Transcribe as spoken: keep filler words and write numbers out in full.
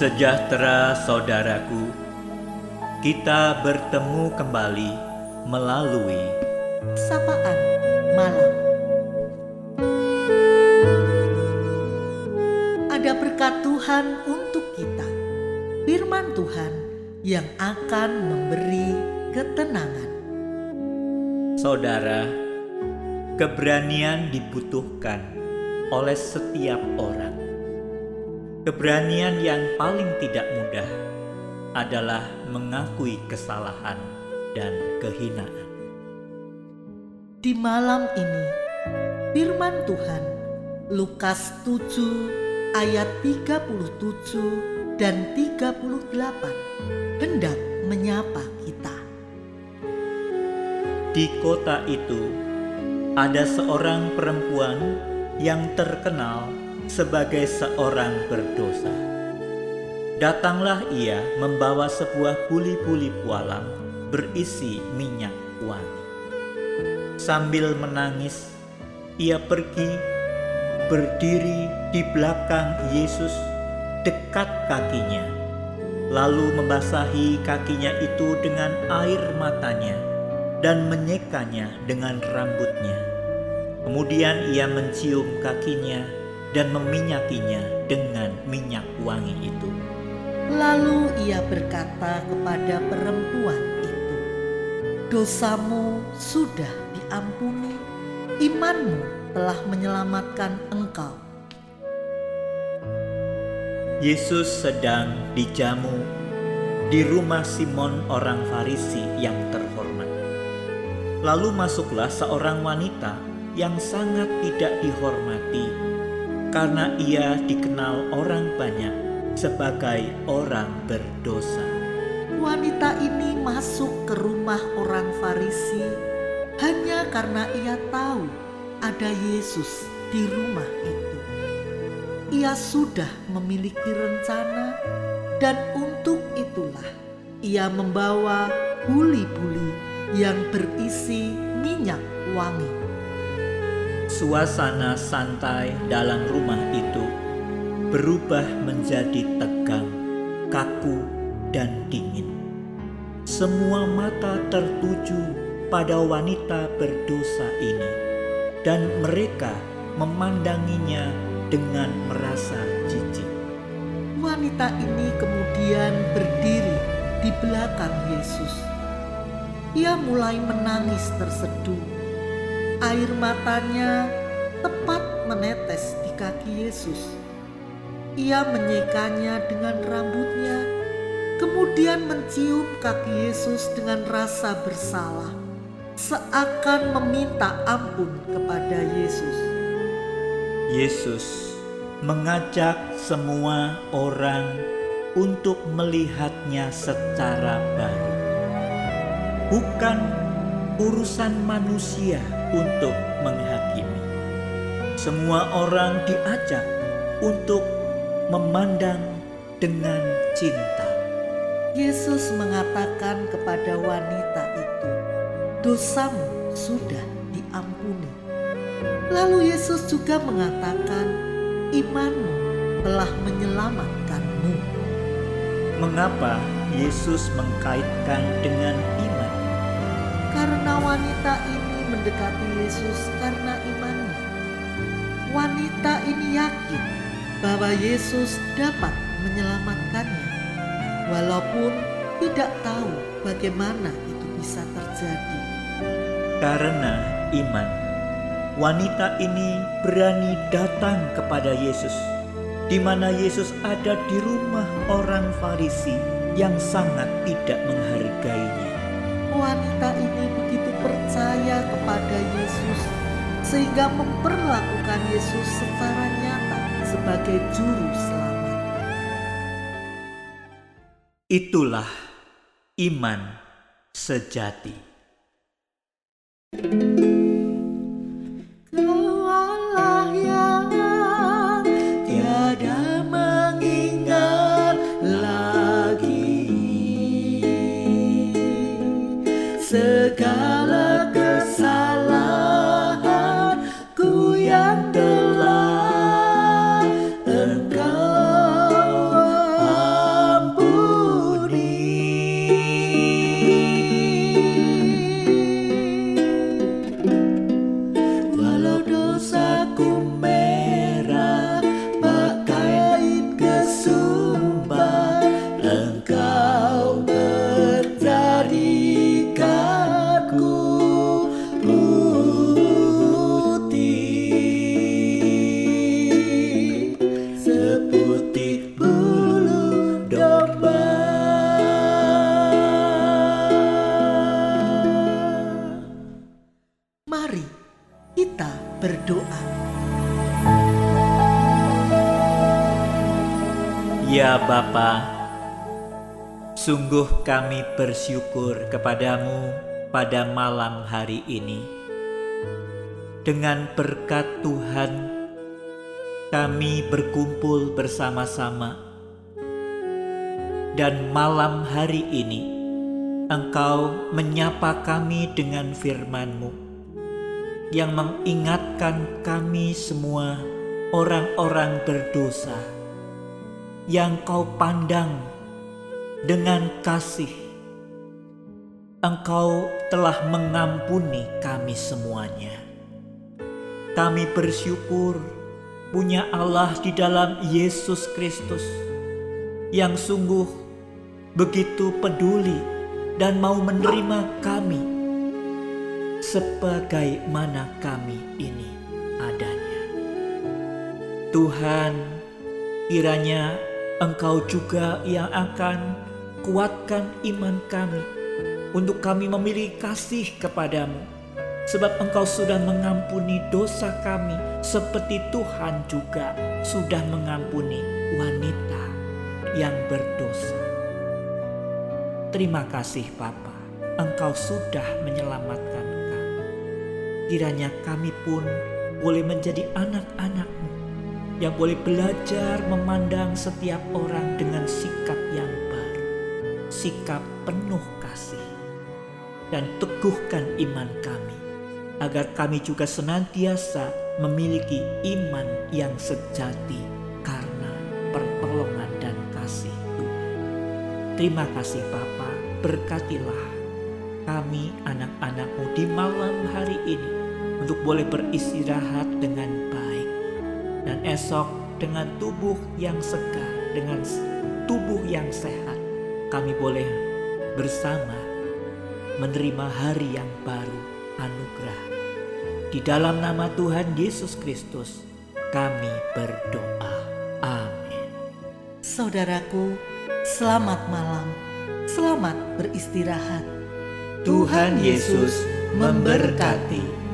Sejahtera saudaraku, kita bertemu kembali melalui Sapaan Malam. Ada berkat Tuhan untuk kita, firman Tuhan yang akan memberi ketenangan. Saudara, keberanian dibutuhkan oleh setiap orang. Keberanian yang paling tidak mudah adalah mengakui kesalahan dan kehinaan. Di malam ini, firman Tuhan Lukas tujuh ayat tiga puluh tujuh dan tiga puluh delapan hendak menyapa kita. Di kota itu ada seorang perempuan yang terkenal sebagai seorang berdosa. Datanglah ia membawa sebuah buli-buli pualam berisi minyak wangi. Sambil menangis, ia pergi berdiri di belakang Yesus dekat kakinya, lalu membasahi kakinya itu dengan air matanya dan menyekanya dengan rambutnya. Kemudian ia mencium kakinya dan meminyakinya dengan minyak wangi itu. Lalu ia berkata kepada perempuan itu, "Dosamu sudah diampuni, imanmu telah menyelamatkan engkau." Yesus sedang dijamu di rumah Simon orang Farisi yang terhormat. Lalu masuklah seorang wanita yang sangat tidak dihormati, karena ia dikenal orang banyak sebagai orang berdosa. Wanita ini masuk ke rumah orang Farisi hanya karena ia tahu ada Yesus di rumah itu. Ia sudah memiliki rencana, dan untuk itulah ia membawa buli-buli yang berisi minyak wangi. Suasana santai dalam rumah itu berubah menjadi tegang, kaku, dan dingin. Semua mata tertuju pada wanita berdosa ini, dan mereka memandanginya dengan merasa jijik. Wanita ini kemudian berdiri di belakang Yesus. Ia mulai menangis terseduh. Air matanya tepat menetes di kaki Yesus. Ia menyekanya dengan rambutnya, kemudian mencium kaki Yesus dengan rasa bersalah, seakan meminta ampun kepada Yesus. Yesus mengajak semua orang untuk melihatnya secara baru. Bukan urusan manusia untuk menghakimi. Semua orang diajak untuk memandang dengan cinta. Yesus mengatakan kepada wanita itu, "Dosamu sudah diampuni." Lalu Yesus juga mengatakan, "Imanmu telah menyelamatkanmu." Mengapa Yesus mengkaitkan dengan iman? Karena wanita ini mendekati Yesus karena imannya. Wanita ini yakin bahwa Yesus dapat menyelamatkannya, walaupun tidak tahu bagaimana itu bisa terjadi. Karena iman, wanita ini berani datang kepada Yesus, di mana Yesus ada di rumah orang Farisi yang sangat tidak menghargainya. Wanita ini begitu percaya kepada Yesus sehingga memperlakukan Yesus secara nyata sebagai juru selamat. Itulah iman sejati. Kaulah yang tiada mengingat lagi segala kesalahanku yang telah Engkau berdoa. Ya Bapa, sungguh kami bersyukur kepadamu pada malam hari ini. Dengan berkat Tuhan, kami berkumpul bersama-sama. Dan malam hari ini, Engkau menyapa kami dengan firman-Mu, yang mengingatkan kami semua orang-orang berdosa, yang Kau pandang dengan kasih. Engkau telah mengampuni kami semuanya. Kami bersyukur punya Allah di dalam Yesus Kristus, yang sungguh begitu peduli dan mau menerima kami sebagai mana kami ini adanya. Tuhan, kiranya Engkau juga yang akan kuatkan iman kami, untuk kami memiliki kasih kepadamu, sebab Engkau sudah mengampuni dosa kami, seperti Tuhan juga sudah mengampuni wanita yang berdosa. Terima kasih Bapa, Engkau sudah menyelamatkan kami. Kiranya kami pun boleh menjadi anak-anak-Mu, yang boleh belajar memandang setiap orang dengan sikap yang baru, sikap penuh kasih. Dan teguhkan iman kami, agar kami juga senantiasa memiliki iman yang sejati karena pertolongan dan kasih Tuhan. Terima kasih Bapa, berkatilah kami anak-anak-Mu di malam hari ini, untuk boleh beristirahat dengan baik, dan esok dengan tubuh yang segar, dengan tubuh yang sehat, kami boleh bersama menerima hari yang baru, anugerah. Di dalam nama Tuhan Yesus Kristus kami berdoa. Amin. Saudaraku, selamat malam, selamat beristirahat. Tuhan Yesus memberkati.